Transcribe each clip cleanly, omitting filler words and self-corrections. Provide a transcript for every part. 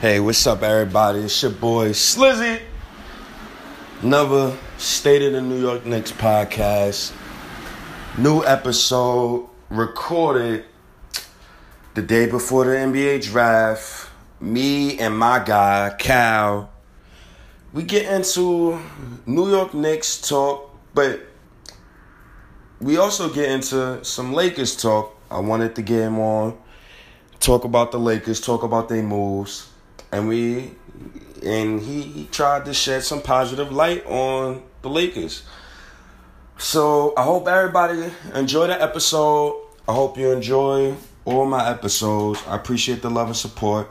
Hey, what's up, everybody? It's your boy, Slizzy. Another State of the New York Knicks podcast. New episode recorded the day before the NBA draft. Me and my guy, Cal. We get into New York Knicks talk, but we also get into some Lakers talk. I wanted to get him on, talk about the Lakers, talk about their moves. And he tried to shed some positive light on the Lakers. So I hope everybody enjoyed the episode. I hope you enjoy all my episodes. I appreciate the love and support.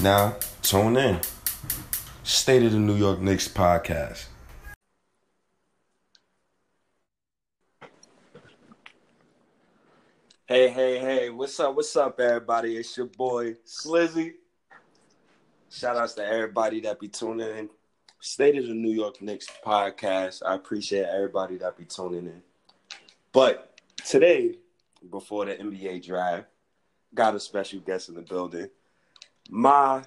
Now, tune in. State of the New York Knicks podcast. Hey, what's up, everybody? It's your boy, Slizzy. Shout-outs to everybody that be tuning in. State of the New York Knicks podcast. I appreciate everybody that be tuning in. But today, before the NBA draft, got a special guest in the building. My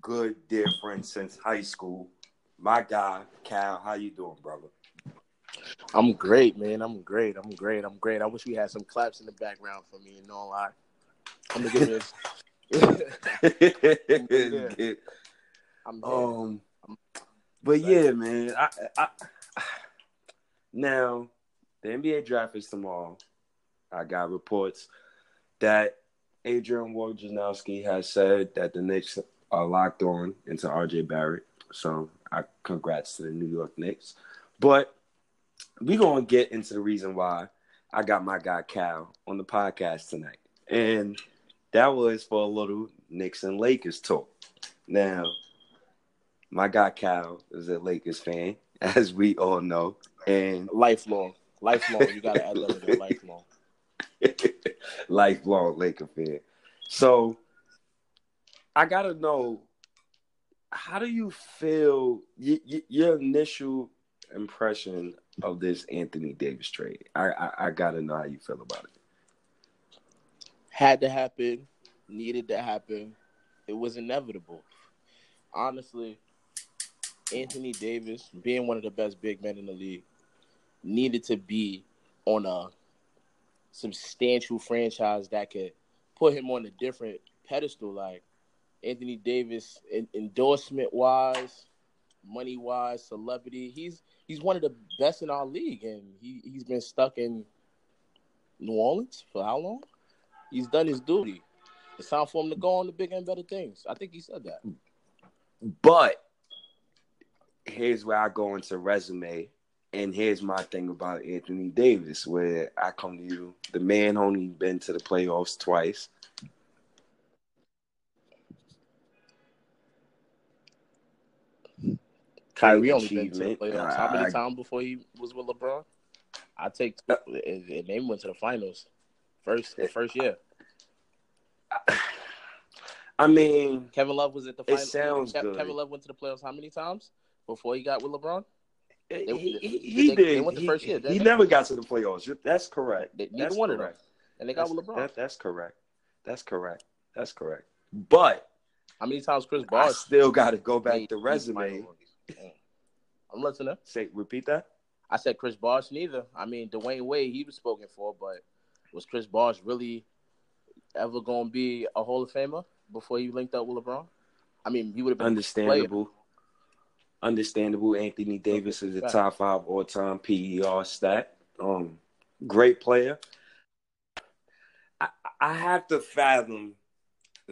good, dear friend since high school, my guy, Cal. How you doing, brother? I'm great, man. I'm great. I wish we had some claps in the background for me, and no lie. I'm going to give this. But yeah, man. Now, the NBA draft is tomorrow. I got reports that Adrian Wojnarowski has said that the Knicks are locked on into RJ Barrett. So, congrats to the New York Knicks. But we're going to get into the reason why I got my guy Cal on the podcast tonight. And that was for a little Knicks and Lakers talk. Now, my guy Cal is a Lakers fan, as we all know. And Lifelong. You got to add that to lifelong. Lifelong Laker fan. So, I got to know, how do you feel your initial impression of this Anthony Davis trade? I got to know how you feel about it. Had to happen, needed to happen. It was inevitable. Honestly, Anthony Davis, being one of the best big men in the league, needed to be on a substantial franchise that could put him on a different pedestal. Like Anthony Davis, endorsement-wise, money-wise, celebrity, he's one of the best in our league, and he's been stuck in New Orleans for how long? He's done his duty. It's time for him to go on to bigger and better things. I think he said that. But here's where I go into resume, and here's my thing about Anthony Davis, where I come to you. The man only been to the playoffs twice. Kyrie only been to the playoffs. How many times before he was with LeBron? I take two, and they went to the finals. The first year. I mean, Kevin Love was at the finals. It sounds good. Kevin Love went to the playoffs how many times before he got with LeBron? He did. They went the first year. He never got to the playoffs. That's correct. Neither one of them. And they got with LeBron. That's correct. But how many times Chris Bosh? I still got to go back to resume. I'm listening. Repeat that. I said Chris Bosh neither. I mean, Dwayne Wade, he was spoken for, but was Chris Bosh really ever going to be a Hall of Famer before he linked up with LeBron? I mean, he would have been understandable. Anthony Davis is a top five all-time PER stat. Great player. I have to fathom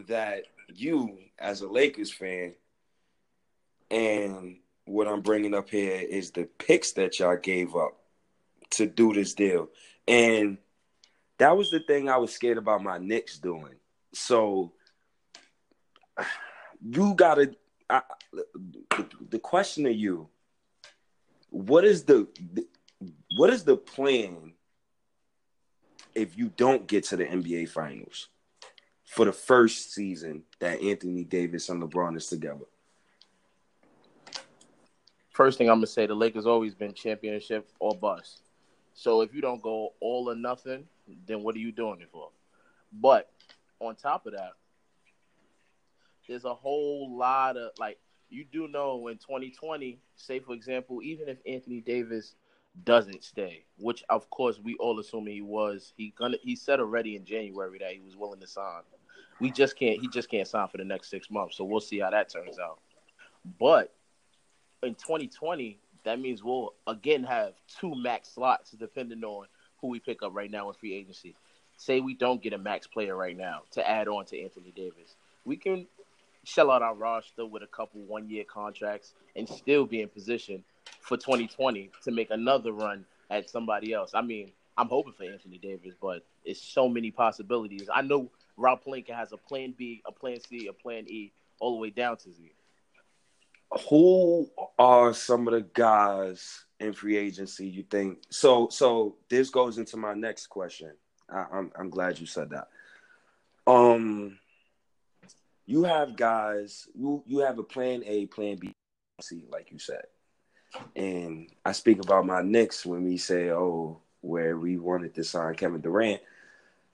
that you, as a Lakers fan, and what I'm bringing up here is the picks that y'all gave up to do this deal. And that was the thing I was scared about my Knicks doing. So, you got to – the question to you, what is the plan if you don't get to the NBA Finals for the first season that Anthony Davis and LeBron is together? First thing I'm going to say, the Lakers always been championship or bust. So, if you don't go all or nothing – then what are you doing it for? But on top of that, there's a whole lot of, like, you do know in 2020, say, for example, even if Anthony Davis doesn't stay, which, of course, we all assume he was, he said already in January that he was willing to sign. He just can't sign for the next 6 months, so we'll see how that turns out. But in 2020, that means we'll, again, have two max slots depending on who we pick up right now in free agency. Say we don't get a max player right now to add on to Anthony Davis. We can shell out our roster with a couple one-year contracts and still be in position for 2020 to make another run at somebody else. I mean, I'm hoping for Anthony Davis, but it's so many possibilities. I know Rob Pelinka has a plan B, a plan C, a plan E, all the way down to Z. Who are some of the guys in free agency you think? So this goes into my next question. I'm glad you said that. You have guys, you have a plan A, plan B, C, like you said. And I speak about my Knicks when we say, oh, where we wanted to sign Kevin Durant.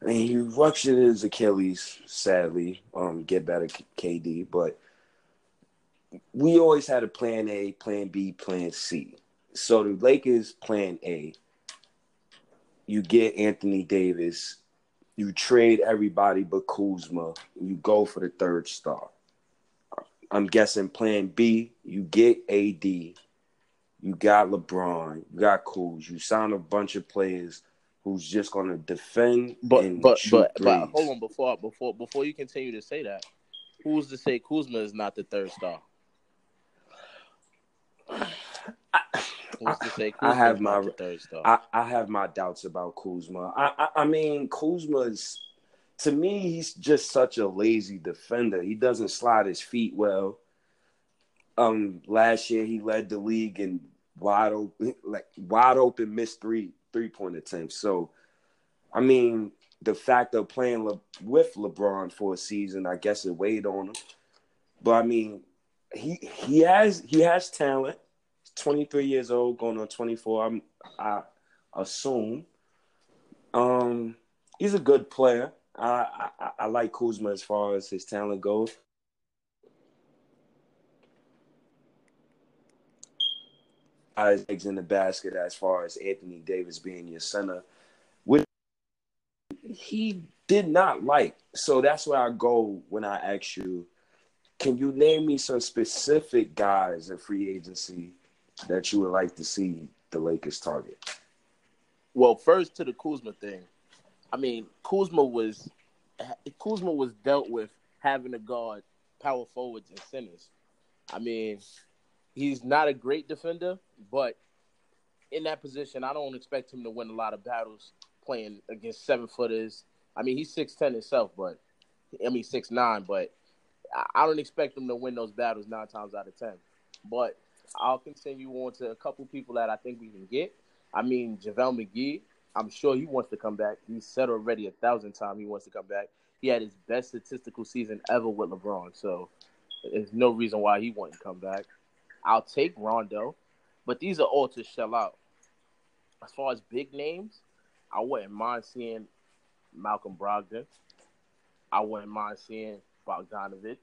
I mean, he ruptured his Achilles, sadly. Get better, KD. But we always had a plan A, plan B, plan C. So the Lakers' plan A, you get Anthony Davis, you trade everybody but Kuzma, you go for the third star. I'm guessing plan B, you get AD, you got LeBron, you got Kuz, you sign a bunch of players who's just going to defend and shoot threes. But hold on, before you continue to say that, who's to say Kuzma is not the third star? I have my doubts about Kuzma. I mean, Kuzma's, to me, he's just such a lazy defender. He doesn't slide his feet well. Last year he led the league in wide open missed three-point attempts. So, I mean, the fact of playing with LeBron for a season, I guess it weighed on him. But I mean, he has talent. 23 years old, going on 24. I assume. He's a good player. I like Kuzma as far as his talent goes. Eggs in the basket as far as Anthony Davis being your center, which he did not like. So that's where I go when I ask you, can you name me some specific guys in free agency that you would like to see the Lakers target? Well, first to the Kuzma thing. I mean, Kuzma was dealt with having to guard power forwards and centers. I mean, he's not a great defender, but in that position, I don't expect him to win a lot of battles playing against seven-footers. I mean, he's 6'10 himself, but – I mean, 6'9", but I don't expect him to win those battles 9 times out of 10. But – I'll continue on to a couple people that I think we can get. I mean, JaVale McGee, I'm sure he wants to come back. He said already 1,000 times he wants to come back. He had his best statistical season ever with LeBron, so there's no reason why he wouldn't come back. I'll take Rondo, but these are all to shell out. As far as big names, I wouldn't mind seeing Malcolm Brogdon. I wouldn't mind seeing Bogdanovich.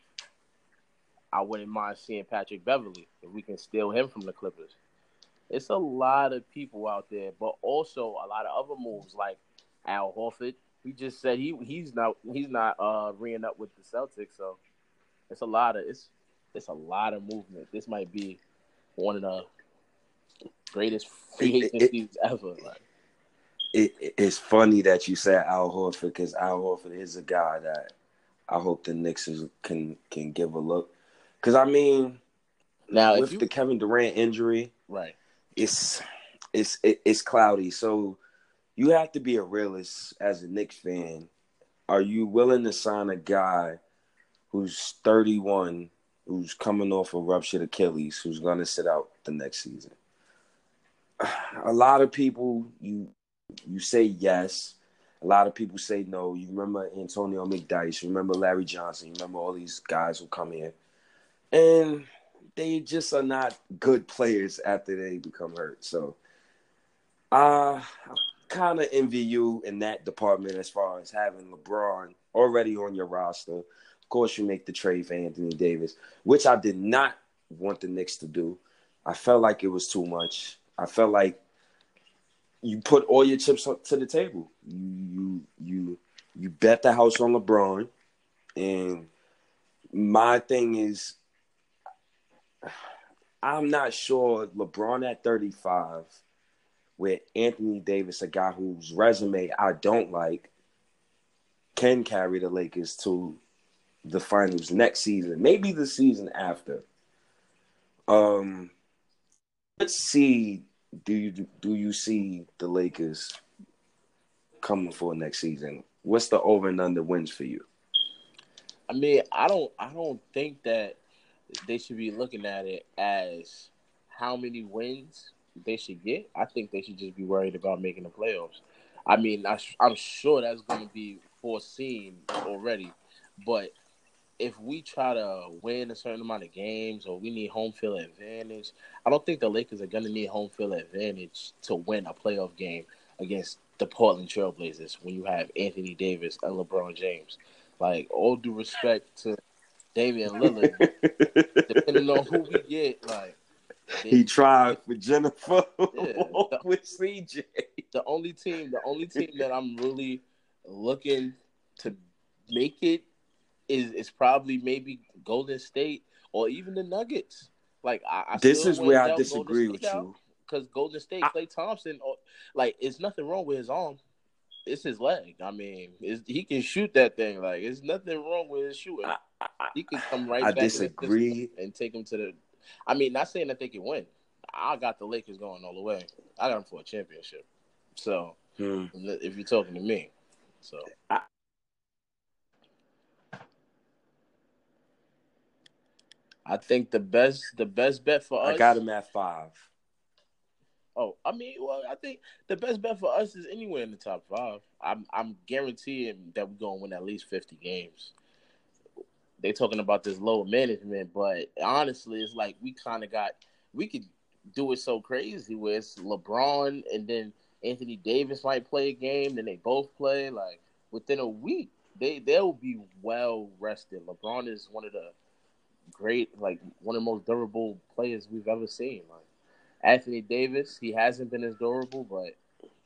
I wouldn't mind seeing Patrick Beverley if we can steal him from the Clippers. It's a lot of people out there, but also a lot of other moves like Al Horford. He just said he's not re-ing up with the Celtics, so it's a lot of movement. This might be one of the greatest free agencies ever. Like, it's funny that you said Al Horford, because Al Horford is a guy that I hope the Knicks can give a look. Because, I mean, now with the Kevin Durant injury, right, it's cloudy. So you have to be a realist as a Knicks fan. Are you willing to sign a guy who's 31, who's coming off a ruptured Achilles, who's going to sit out the next season? A lot of people, you say yes. A lot of people say no. You remember Antonio McDyess, you remember Larry Johnson, you remember all these guys who come here. And they just are not good players after they become hurt. So I kind of envy you in that department as far as having LeBron already on your roster, course you make the trade for Anthony Davis, which I did not want the Knicks to do. I felt like it was too much. I felt like you put all your chips up to the table. You bet the house on LeBron. And my thing is, I'm not sure LeBron at 35 with Anthony Davis, a guy whose resume I don't like, can carry the Lakers to the finals next season, maybe the season after. Let's see. Do you see the Lakers coming for next season? What's the over and under wins for you? I mean, I don't think that they should be looking at it as how many wins they should get. I think they should just be worried about making the playoffs. I mean, I'm sure that's going to be foreseen already. But if we try to win a certain amount of games or we need home field advantage, I don't think the Lakers are going to need home field advantage to win a playoff game against the Portland Trailblazers when you have Anthony Davis and LeBron James. Like, all due respect to Damian Lillard, depending on who we get, like he tried with Jennifer, with CJ. The only team that I'm really looking to make it is probably maybe Golden State or even the Nuggets. Like I this is where I disagree with you, because Golden State, Klay Thompson, like it's nothing wrong with his arm. It's his leg. I mean, he can shoot that thing. Like, there's nothing wrong with his shooting. He can come right back and take him to the – I mean, not saying that they can win. I got the Lakers going all the way. I got them for a championship. So, if you're talking to me. So I think the best bet for us – I got him at 5. Oh, I mean, well, I think the best bet for us is anywhere in the top 5. I'm guaranteeing that we're going to win at least 50 games. They're talking about this low management, but honestly, it's like we kind of got – we could do it so crazy where it's LeBron and then Anthony Davis might play a game, then they both play. Like, within a week, they'll be well rested. LeBron is one of the great – like, one of the most durable players we've ever seen, like. Anthony Davis, he hasn't been as durable, but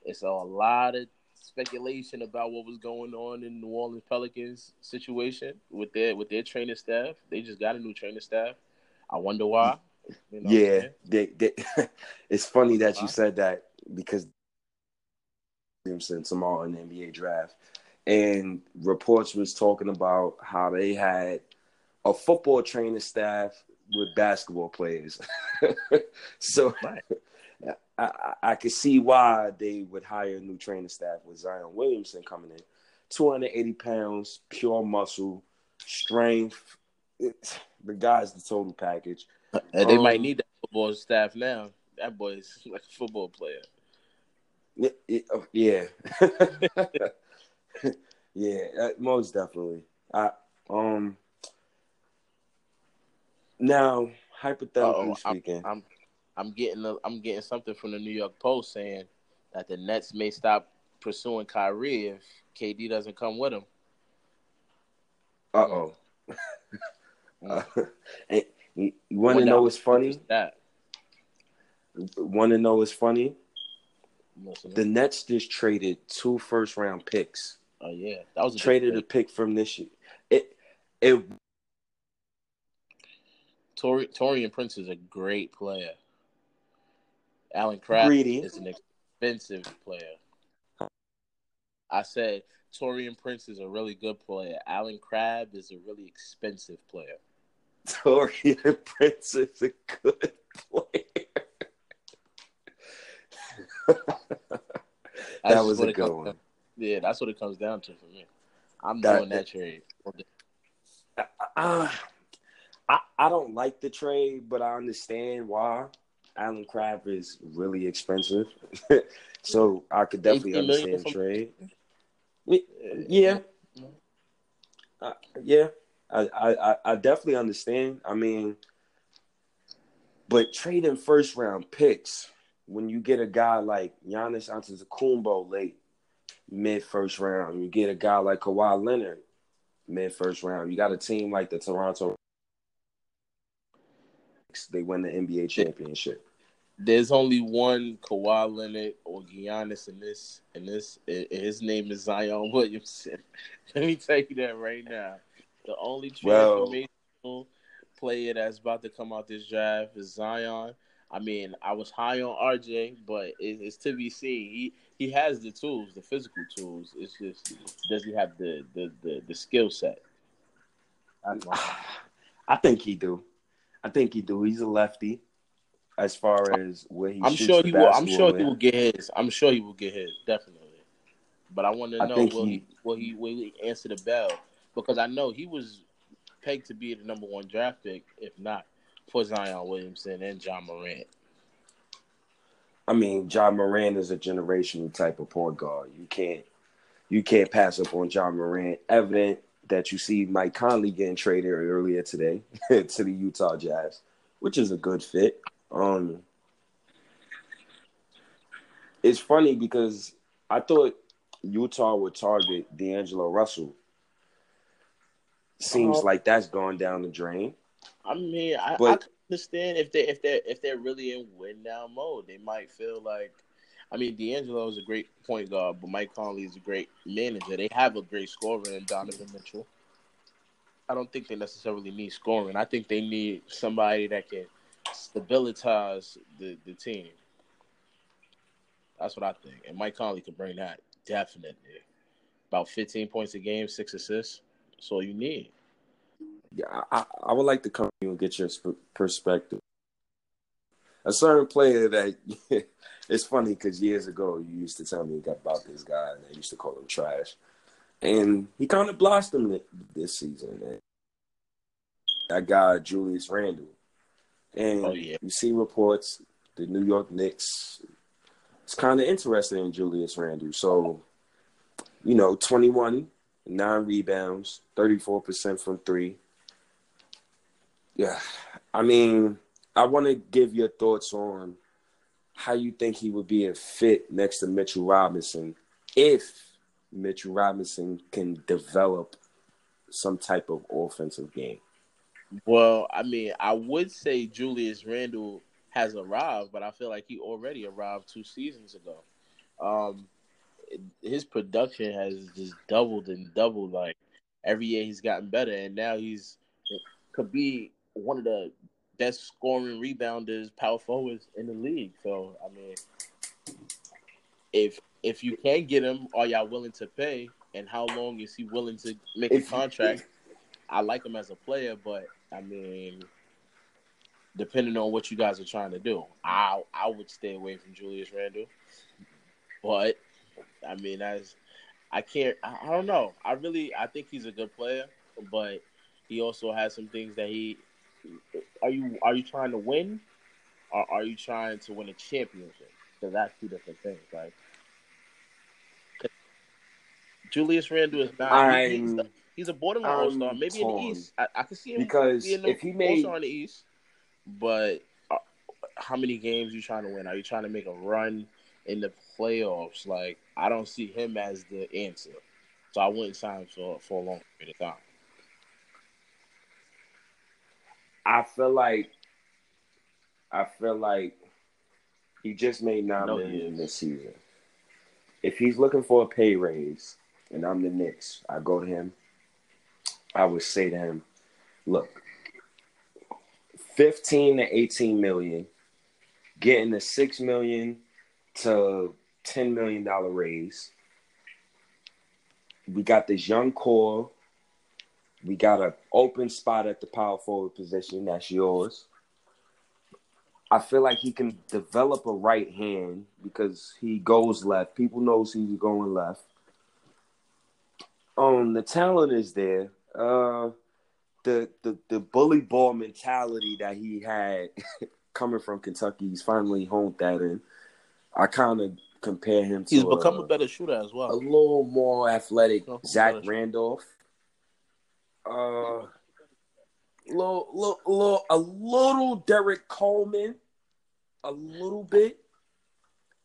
it's a lot of speculation about what was going on in New Orleans Pelicans situation with their training staff. They just got a new training staff. I wonder why. You know yeah, they it's funny that you said that because Williamson tomorrow in the NBA draft, and reports was talking about how they had a football training staff with basketball players. So I could see why they would hire a new training staff with Zion Williamson coming in. 280 pounds, pure muscle, strength. The guy's the total package. And they might need that football staff now. That boy's like a football player. Yeah. Yeah, most definitely. Now, hypothetically speaking, I'm getting something from the New York Post saying that the Nets may stop pursuing Kyrie if KD doesn't come with him. Uh-oh. And you want to know what's funny? Listen. The Nets just traded 2 first-round picks. Oh yeah, that was a pick from this year. It. Taurean Prince is a great player. Allen Crabbe is an expensive player. I said Taurean Prince is a really good player. Allen Crabbe is a really expensive player. Taurean Prince is a good player. That was a good one. Yeah, that's what it comes down to for me. I'm doing that trade. I don't like the trade, but I understand why. Allen Crabbe is really expensive. So I could definitely understand the trade. Yeah. I definitely understand. I mean, but trading first-round picks, when you get a guy like Giannis Antetokounmpo late, mid-first round, you get a guy like Kawhi Leonard, mid-first round. You got a team like the Toronto. They win the NBA championship. There's only one Kawhi Leonard or Giannis in this. His name is Zion Williamson. Let me tell you that right now. The only transformational player that's about to come out this draft is Zion. I mean, I was high on RJ, but it's to be seen. He has the tools, the physical tools. It's just, does he have the skill set? I think he do. He's a lefty. As far as where he shoots the basketball, I'm sure he will get his, definitely. But I want to know will he answer the bell, because I know he was pegged to be the number one draft pick, if not for Zion Williamson and John Morant. I mean, John Morant is a generational type of point guard. You can't pass up on John Morant. Evident that you see Mike Conley getting traded earlier today to the Utah Jazz, which is a good fit. It's funny because I thought Utah would target D'Angelo Russell. Seems like that's gone down the drain. I mean, I can understand if they're really in win now mode, they might feel like. I mean, D'Angelo is a great point guard, but Mike Conley is a great manager. They have a great scorer in Donovan Mitchell. I don't think they necessarily need scoring. I think they need somebody that can stabilize the team. That's what I think. And Mike Conley can bring that, definitely. About 15 points a game, 6 assists. That's all you need. Yeah, I would like to come to you and get your perspective. A certain player that it's funny because years ago you used to tell me about this guy and I used to call him trash. And he kind of blossomed this season. Man. That guy, Julius Randle. And you see reports, the New York Knicks, it's kind of interested in Julius Randle. So, 21, 9 rebounds, 34% from 3. Yeah, I mean, I want to give your thoughts on how you think he would be a fit next to Mitchell Robinson if Mitchell Robinson can develop some type of offensive game. Well, I mean, I would say Julius Randle has arrived, but I feel like he already arrived 2 seasons ago. His production has just doubled and doubled. Like, every year he's gotten better, and now could be one of the best scoring rebounders, power forwards in the league. So, I mean, if you can get him, are y'all willing to pay? And how long is he willing to make a contract? I like him as a player, but, I mean, depending on what you guys are trying to do, I would stay away from Julius Randle. But, I mean, I don't know. I think he's a good player, but he also has some things that he – are you trying to win or are you trying to win a championship? Because that's 2 different things. Like, Julius Randle is not – he's a borderline all-star, maybe in the East. I can see him being an all-star in the East. But how many games are you trying to win? Are you trying to make a run in the playoffs? Like, I don't see him as the answer. So I wouldn't sign for a long period of time. I feel like he just made $9 million this season. If he's looking for a pay raise and I'm the Knicks, I go to him. I would say to him, look, 15 to 18 million, getting the $6 million to $10 million raise. We got this young core. We got an open spot at the power forward position. That's yours. I feel like he can develop a right hand because he goes left. People knows he's going left. The talent is there. The bully ball mentality that he had coming from Kentucky, he's finally honed that in. I kind of compare him to... He's become a better shooter as well. A little more athletic Zach Randolph. A little Derek Coleman. A little bit.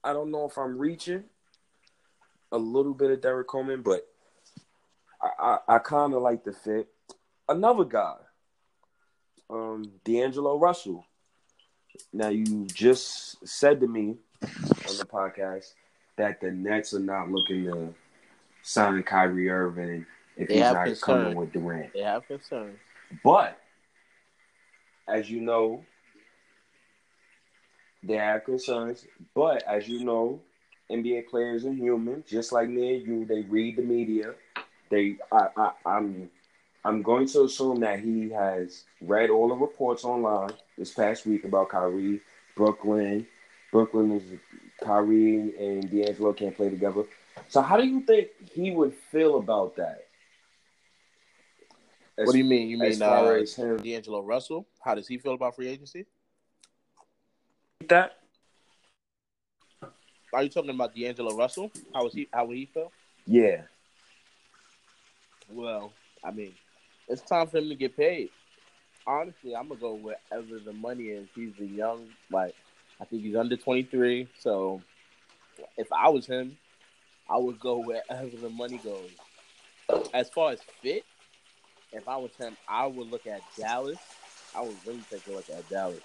I don't know if I'm reaching. A little bit of Derek Coleman, but I kind of like the fit. Another guy, D'Angelo Russell. Now, you just said to me on the podcast that the Nets are not looking to sign Kyrie Irving if he's not coming with Durant. They have concerns. But, as you know, they have concerns. But, as you know, NBA players are human. Just like me and you, they read the media. I'm going to assume that he has read all the reports online this past week about Kyrie, Brooklyn. Brooklyn is Kyrie and D'Angelo can't play together. So how do you think he would feel about that? What do you mean? You mean D'Angelo Russell? How does he feel about free agency? That? Are you talking about D'Angelo Russell? How would he feel? Yeah. Well, I mean, it's time for him to get paid. Honestly, I'm going to go wherever the money is. He's a young, I think he's under 23. So if I was him, I would go wherever the money goes. As far as fit, if I was him, I would look at Dallas. I would really take a look at Dallas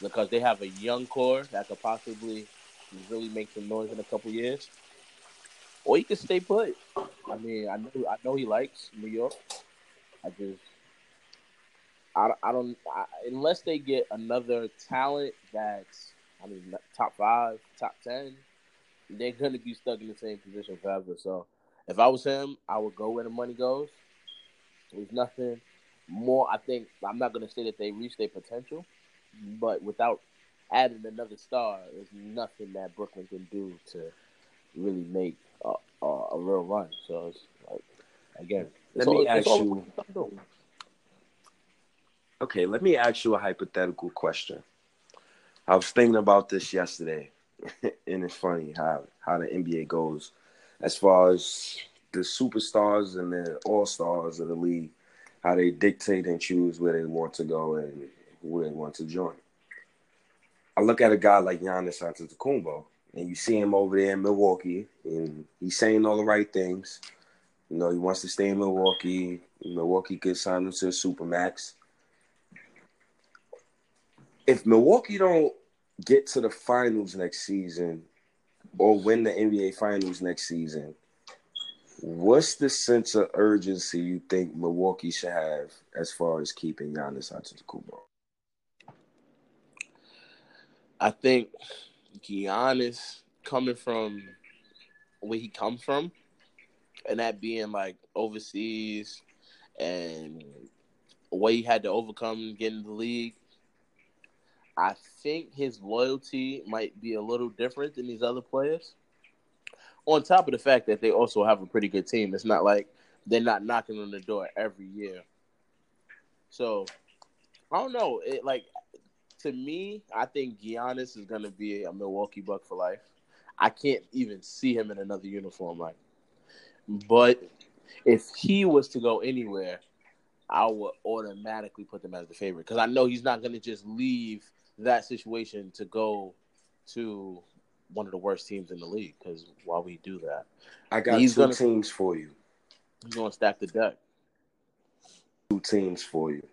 because they have a young core that could possibly really make some noise in a couple years. Or he could stay put. I mean, I know he likes New York. Unless they get another talent that's, top 5, top 10, they're going to be stuck in the same position forever. So if I was him, I would go where the money goes. There's nothing more. I'm not going to say that they reached their potential, but without adding another star, there's nothing that Brooklyn can do to really make a real run. So it's let me ask you a hypothetical question. I was thinking about this yesterday, and it's funny how the NBA goes as far as the superstars and the all-stars of the league, how they dictate and choose where they want to go and who they want to join. I look at a guy like Giannis Antetokounmpo, and you see him over there in Milwaukee, and he's saying all the right things. You know, he wants to stay in Milwaukee. Milwaukee could sign him to a Supermax. If Milwaukee don't get to the finals next season or win the NBA finals next season, what's the sense of urgency you think Milwaukee should have as far as keeping Giannis Antetokounmpo? I think Giannis coming from where he comes from, and that being overseas and what he had to overcome getting the league, I think his loyalty might be a little different than these other players. On top of the fact that they also have a pretty good team. It's not like they're not knocking on the door every year. So, I don't know. To me, I think Giannis is going to be a Milwaukee Buck for life. I can't even see him in another uniform. But if he was to go anywhere, I would automatically put them as the favorite because I know he's not going to just leave that situation to go to one of the worst teams in the league because why we do that? I got two teams for you. He's going to stack the deck. Two teams for you.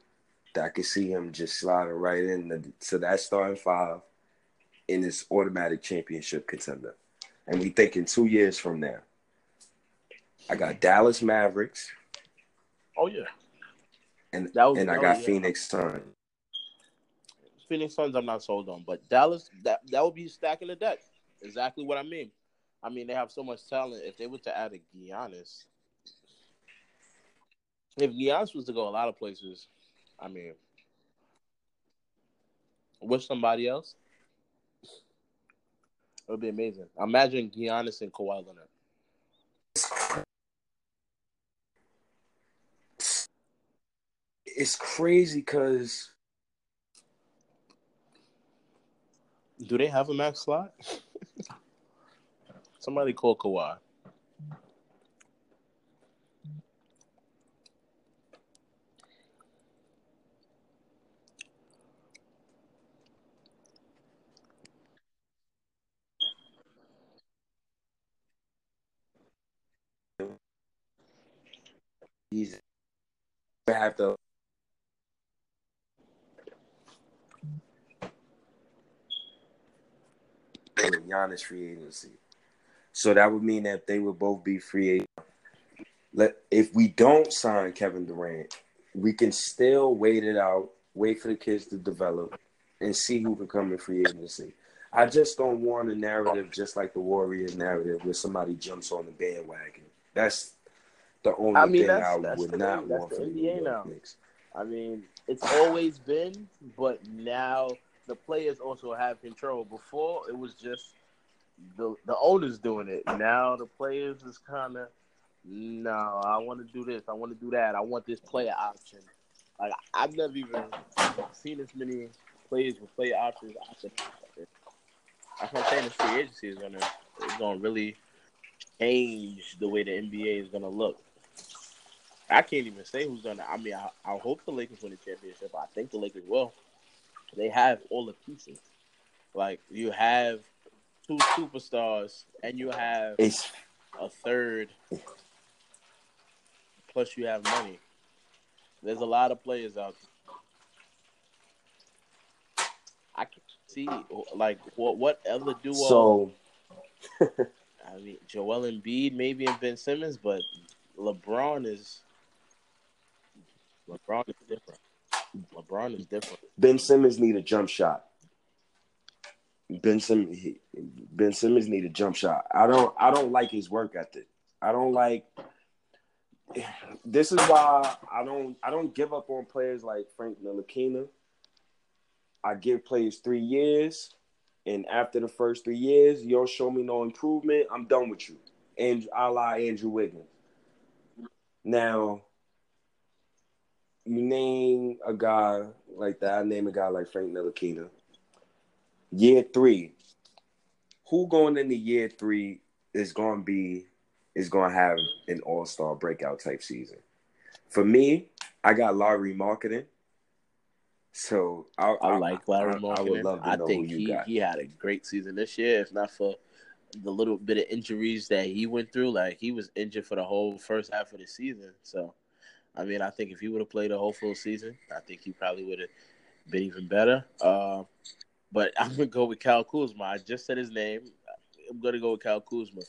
I could see him just sliding right into that starting five in this automatic championship contender. And we thinking 2 years from now. I got Dallas Mavericks. Oh, yeah. And I got Phoenix Suns. Phoenix Suns I'm not sold on. But Dallas, that would be stacking the deck. Exactly what I mean. I mean, they have so much talent. If they were to add a Giannis, if Giannis was to go a lot of places, with somebody else, it would be amazing. Imagine Giannis and Kawhi Leonard. It's crazy because do they have a max slot? Somebody call Kawhi. He's gonna have to. Giannis free agency. So that would mean that they would both be free agents. If we don't sign Kevin Durant, we can still wait it out, wait for the kids to develop, and see who can come in free agency. I just don't want a narrative just like the Warriors narrative where somebody jumps on the bandwagon. That's the only thing I would not want for the NBA Knicks. I mean, it's always been, but now the players also have control. Before, it was just the owners doing it. Now the players is kind of, no, I want to do this. I want to do that. I want this player option. Like, I've never even seen as many players with player options. I'm not saying the free agency is going to really change the way the NBA is going to look. I can't even say who's going to. I mean, I hope the Lakers win the championship. I think the Lakers will. They have all the pieces. Like, you have two superstars, and you have a third, plus you have money. There's a lot of players out there. I can see, like, what other duo? So, I mean, Joel Embiid maybe and Ben Simmons, but LeBron is different. LeBron is different. Ben Simmons need a jump shot. Ben Simmons need a jump shot. I don't like his work ethic. I don't like. This is why I don't give up on players like Frank Ntilikina. I give players 3 years, and after the first 3 years, you don't show me no improvement, I'm done with you. And a la Andrew Wiggins. Now, you name a guy like that. I name a guy like Frank Ntilikina. Year three. Who going into year three is going to have an all-star breakout type season? For me, I got Larry Marketing. So I like Larry Marketing. I would love to know who you got. I think he had a great season this year. If not for the little bit of injuries that he went through, like he was injured for the whole first half of the season. So, I mean, I think if he would have played a whole full season, I think he probably would have been even better. But I'm going to go with Kyle Kuzma. I just said his name. I'm going to go with Kyle Kuzma.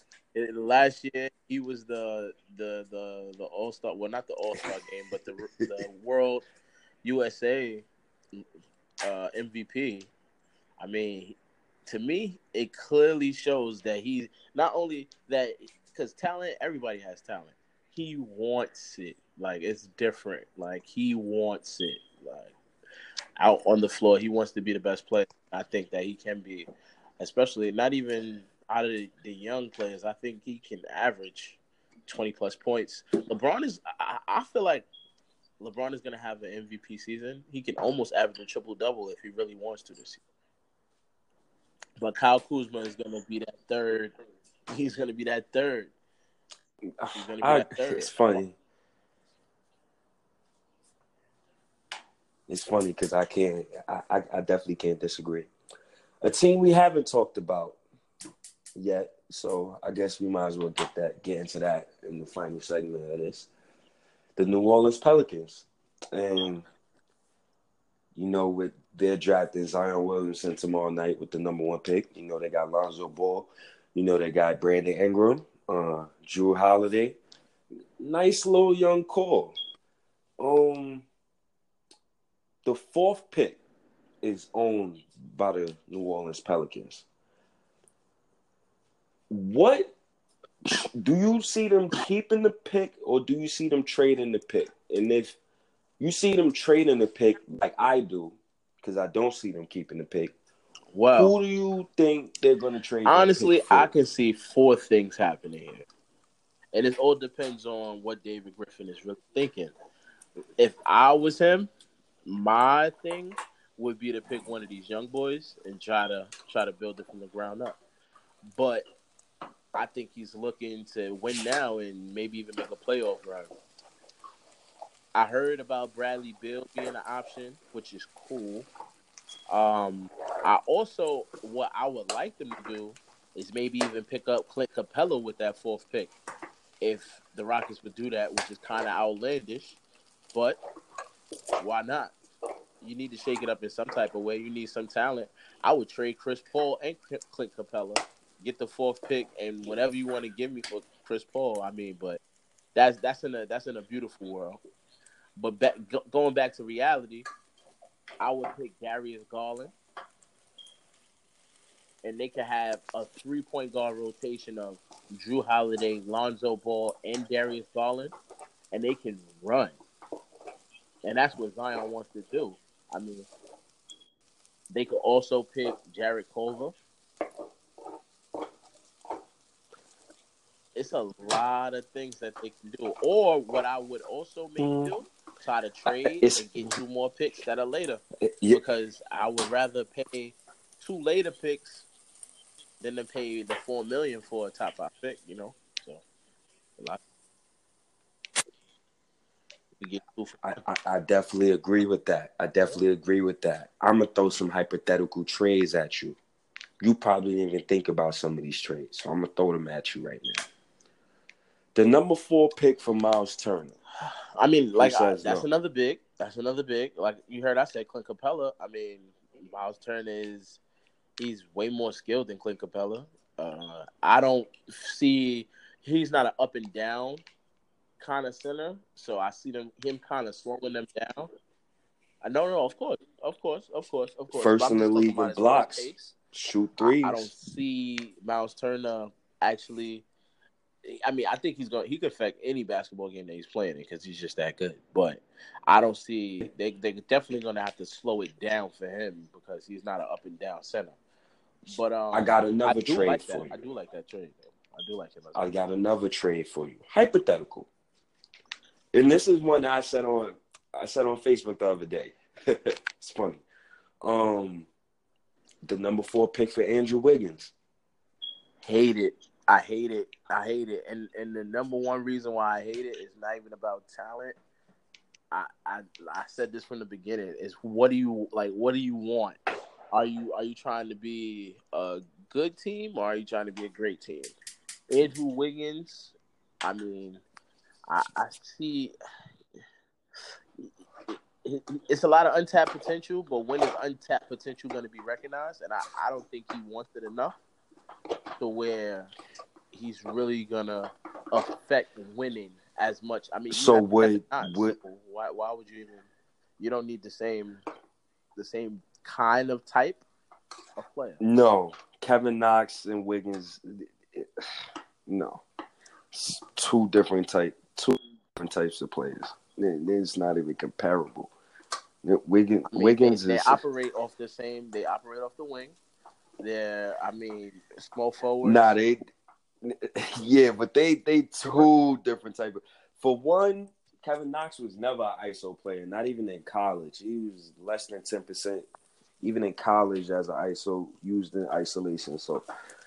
Last year, he was the All-Star – well, not the All-Star game, but the World USA MVP. I mean, to me, it clearly shows that he – not only that – because talent, everybody has talent. He wants it. Like, it's different. Like, he wants it. Like, out on the floor, he wants to be the best player. I think that he can be, especially not even out of the young players. I think he can average 20-plus points. I feel like LeBron is going to have an MVP season. He can almost average a triple-double if he really wants to this season. But Kyle Kuzma is going to be that third. He's going to be that third. It's funny. It's funny because I definitely can't disagree. A team we haven't talked about yet, so I guess we might as well get into that in the final segment of this. The New Orleans Pelicans. And, you know, with their drafting Zion Williamson tomorrow night with the #1 pick, you know, they got Lonzo Ball. You know, they got Brandon Ingram, Jrue Holiday. Nice little young core. The fourth pick is owned by the New Orleans Pelicans. What do you see them keeping the pick, or do you see them trading the pick? And if you see them trading the pick, like I do, because I don't see them keeping the pick, well, who do you think they're going to trade? Honestly, I can see four things happening here, and it all depends on what David Griffin is really thinking. If I was him, my thing would be to pick one of these young boys and try to build it from the ground up. But I think he's looking to win now and maybe even make a playoff run. I heard about Bradley Beal being an option, which is cool. What I would like them to do is maybe even pick up Clint Capela with that fourth pick. if the Rockets would do that, which is kind of outlandish, but why not? You need to shake it up in some type of way. You need some talent. I would trade Chris Paul and Clint Capela, get the fourth pick, and whatever you want to give me for Chris Paul. I mean, but that's in a beautiful world. But going back to reality, I would pick Darius Garland, and they could have a three-point guard rotation of Drew Holiday, Lonzo Ball, and Darius Garland, and they can run. And that's what Zion wants to do. I mean, they could also pick Jared Culver. It's a lot of things that they can do. Or what I would also make do, try to trade and get two more picks that are later. Yeah. Because I would rather pay two later picks than to pay the $4 million for a top five pick, you know? So, a lot. I definitely agree with that. I'm going to throw some hypothetical trades at you. You probably didn't even think about some of these trades, so I'm going to throw them at you right now. The number 4 pick for Miles Turner. I mean, That's another big. Like you heard I said Clint Capela. I mean, Miles Turner he's way more skilled than Clint Capela. He's not an up and down kind of center, so I see him kind of slowing them down. No, of course. First in the league in blocks, shoot threes. I don't see Miles Turner actually. I mean, I think he could affect any basketball game that he's playing in because he's just that good. But I don't see they're definitely going to have to slow it down for him because he's not an up and down center. But I got another trade for you. I do like that trade. I do like it. I got another trade for you. Hypothetical. And this is one that I said on Facebook the other day. It's funny. The number 4 pick for Andrew Wiggins. I hate it. And the number one reason why I hate it is not even about talent. I said this from the beginning. Is what do you want? Are you trying to be a good team or are you trying to be a great team? Andrew Wiggins, I mean, I see it's a lot of untapped potential, but when is untapped potential going to be recognized? And I don't think he wants it enough to where he's really going to affect winning as much. I mean, why would you even – you don't need the same kind of type of player. No, Kevin Knox and Wiggins – no, it's two different types of players. It's not even comparable. Wiggins they operate off the same. They operate off the wing. Small forwards. But they two different type of. For one, Kevin Knox was never an ISO player. Not even in college, he was less than 10%. Even in college, as an ISO, used in isolation. So.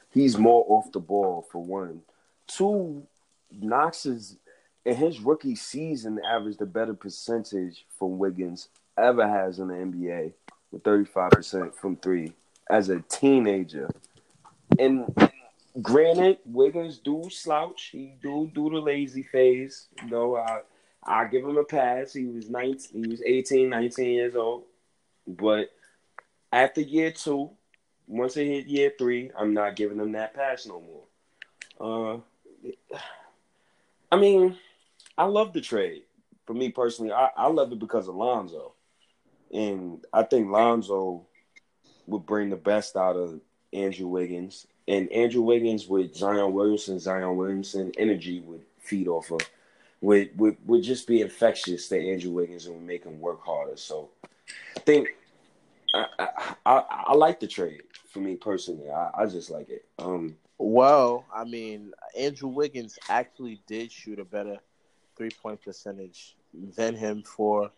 He's more off the ball, for one. Two, Knox is, in his rookie season, averaged a better percentage from Wiggins ever has in the NBA, with 35% from three as a teenager. And granted, Wiggins do slouch. He do the lazy phase. You know, I give him a pass. He was 18, 19 years old. But after year 2, once they hit year 3, I'm not giving them that pass no more. I love the trade. For me personally, I love it because of Lonzo. And I think Lonzo would bring the best out of Andrew Wiggins. And Andrew Wiggins with Zion Williamson energy would feed off of. Would just be infectious to Andrew Wiggins and would make him work harder. So I think I like the trade. For me personally, I just like it. Andrew Wiggins actually did shoot a better three-point percentage than him for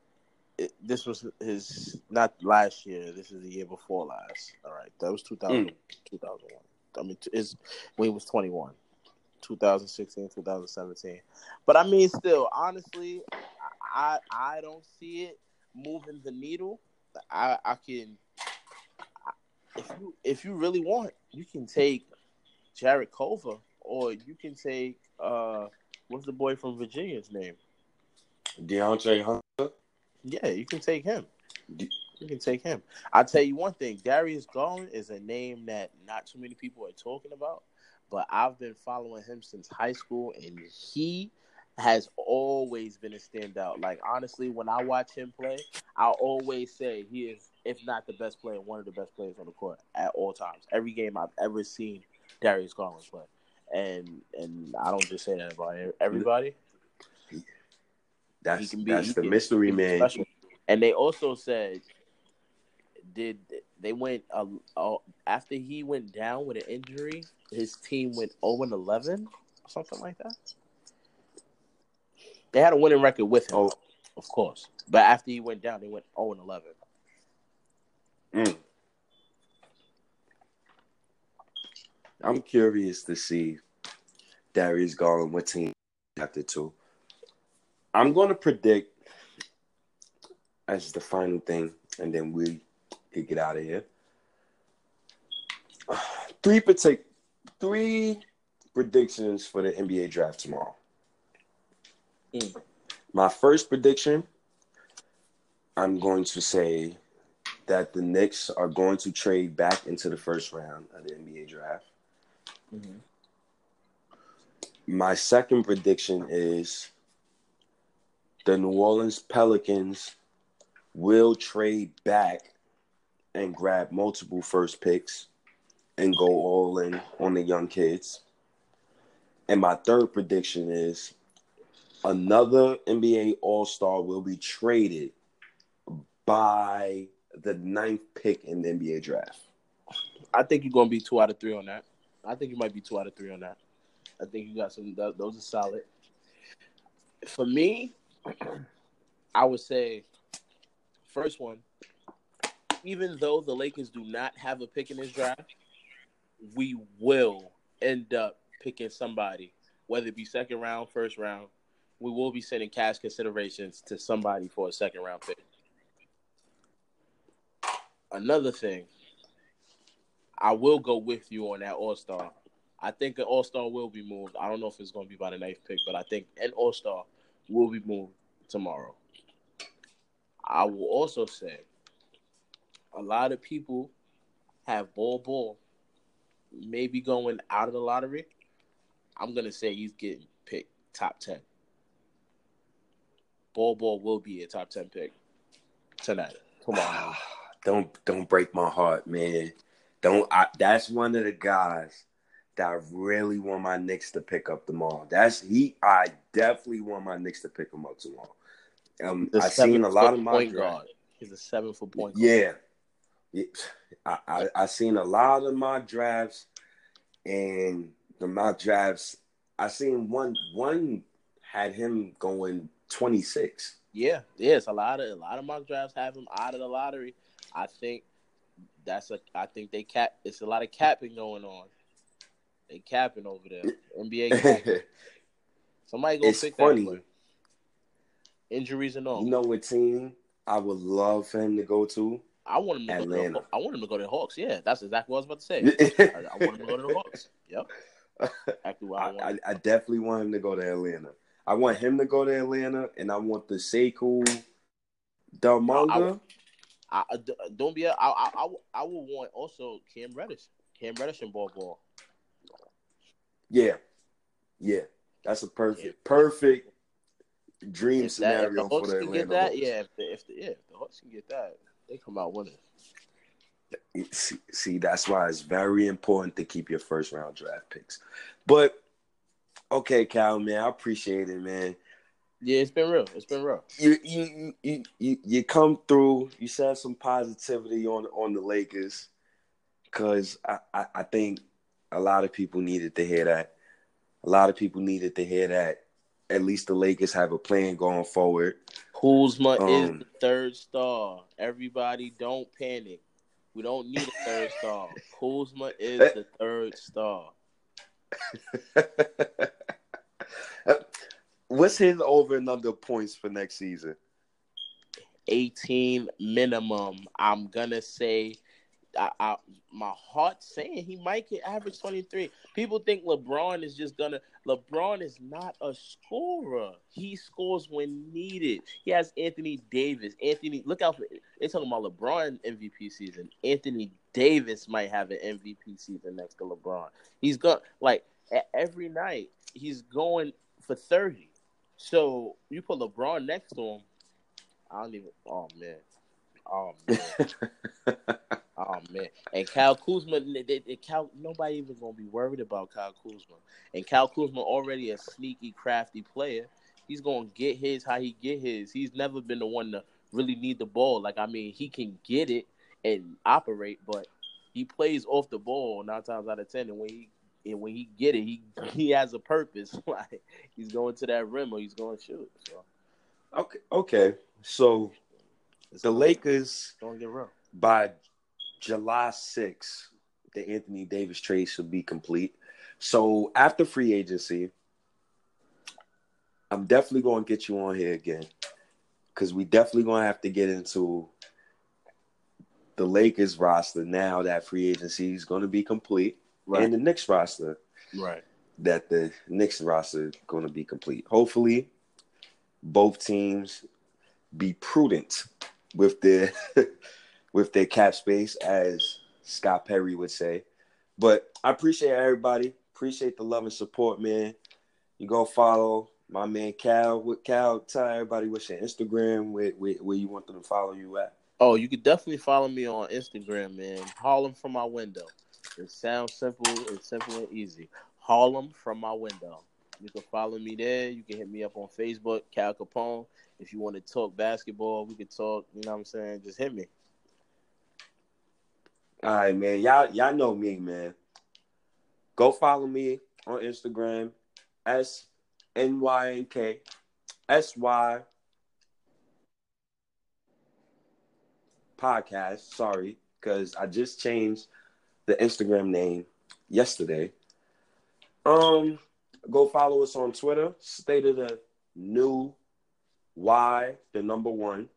– this was his – not last year. This is the year before last. All right. That was 2001. When he was 21, 2016, 2017. But, still, honestly, I don't see it moving the needle. If you really want, you can take Jared Culver or you can take what's the boy from Virginia's name? DeAndre Hunter. Yeah, you can take him. You can take him. I'll tell you one thing. Darius Garland is a name that not too many people are talking about, but I've been following him since high school, and he has always been a standout. Like, honestly, when I watch him play, I always say he is, if not the best player, one of the best players on the court at all times. Every game I've ever seen Darius Garland play. And I don't just say that about everybody. That's the mystery man. Special. And they also said, after he went down with an injury, his team went 0-11 or something like that. They had a winning record with him, of course. But after he went down, they went 0-11. I'm curious to see Darius Garland, what team after two. I'm going to predict as the final thing, and then we could get out of here. Three predictions for the NBA draft tomorrow. My first prediction, I'm going to say that the Knicks are going to trade back into the first round of the NBA draft. My second prediction is the New Orleans Pelicans will trade back and grab multiple first picks and go all in on the young kids. And my third prediction is another NBA All-Star will be traded by the 9th pick in the NBA draft. I think you're going to be 2 out of 3 on that. I think you might be 2 out of 3 on that. I think you got some. Those are solid. For me, I would say first one, even though the Lakers do not have a pick in this draft, we will end up picking somebody, whether it be second round, first round. We will be sending cash considerations to somebody for a second round pick. Another thing, I will go with you on that All-Star. I think an All-Star will be moved. I don't know if it's going to be by the 9th pick, but I think an All-Star will be moved tomorrow. I will also say a lot of people have Ball maybe going out of the lottery. I'm going to say he's getting picked top 10. Ball will be a top 10 pick tonight. Come on. Don't break my heart, man. That's one of the guys that I really want my Knicks to pick up tomorrow. I definitely want my Knicks to pick him up tomorrow. I've seen a lot of my draft. He's a 7-foot point guard. Yeah. I seen a lot of my drafts, and I seen one had him going 26. Yes, a lot of mock drafts have him out of the lottery. I think they cap. It's a lot of capping going on. They capping over there. NBA capping. Somebody go pick funny. That one. Injuries and all. You know what team I would love for him to go to? I want him to Atlanta. I want him to go to the Hawks. Yeah, that's exactly what I was about to say. I want him to go to the Hawks. Yep. Exactly what I definitely want him to go to Atlanta. I want him to go to Atlanta, and I want the Sekou Doumbouga. I would want also Cam Reddish and Ball. Yeah, that's a perfect dream scenario for the Atlanta Hawks. Yeah, if the Hawks can get that, they come out winning. See, that's why it's very important to keep your first round draft picks. But okay, Kyle, man, I appreciate it, man. Yeah, it's been real. You come through. You said some positivity on the Lakers, because I think a lot of people needed to hear that. A lot of people needed to hear that. At least the Lakers have a plan going forward. Kuzma is the third star. Everybody, don't panic. We don't need a third star. Kuzma is the third star. What's his over and under points for next season? 18 minimum. I'm gonna say my heart's saying he might get average 23. People think LeBron is just gonna. LeBron is not a scorer. He scores when needed. He has Anthony Davis. Look out for. They're talking about LeBron MVP season. Anthony Davis might have an MVP season next to LeBron. He's going like every night. He's going for 30. So you put LeBron next to him. I don't even. Oh man. And Kyle Kuzma, nobody even gonna be worried about Kyle Kuzma. And Kyle Kuzma already a sneaky, crafty player. He's gonna get his how he get his. He's never been the one to really need the ball. Like I mean, he can get it and operate, but he plays off the ball 9 times out of 10. And when he get it, he has a purpose. Like he's going to that rim or he's going to shoot. So. Okay. So. The Lakers, don't get wrong. By July 6th, the Anthony Davis trade should be complete. So after free agency, I'm definitely going to get you on here again because we definitely going to have to get into the Lakers roster now that free agency is going to be complete, right. And the Knicks roster, right? That the Knicks roster is going to be complete. Hopefully, both teams be prudent with their cap space, as Scott Perry would say. But I appreciate everybody. Appreciate the love and support, man. You go follow my man Cal. With Cal, tell everybody what's your Instagram, where you want them to follow you at. Oh, you could definitely follow me on Instagram, man. Harlem from my window. It sounds simple and easy. Harlem from my window. You can follow me there. You can hit me up on Facebook, Cal Capone. If you want to talk basketball, we can talk. You know what I'm saying? Just hit me. All right, man. Y'all know me, man. Go follow me on Instagram. SNYNK podcast. Sorry, because I just changed the Instagram name yesterday. Go follow us on Twitter. State of the New Y, the number one,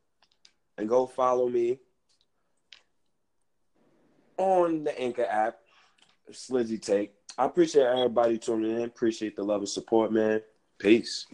and go follow me on the Anchor app, Slizzy Take. I appreciate everybody tuning in. Appreciate the love and support, man. Peace.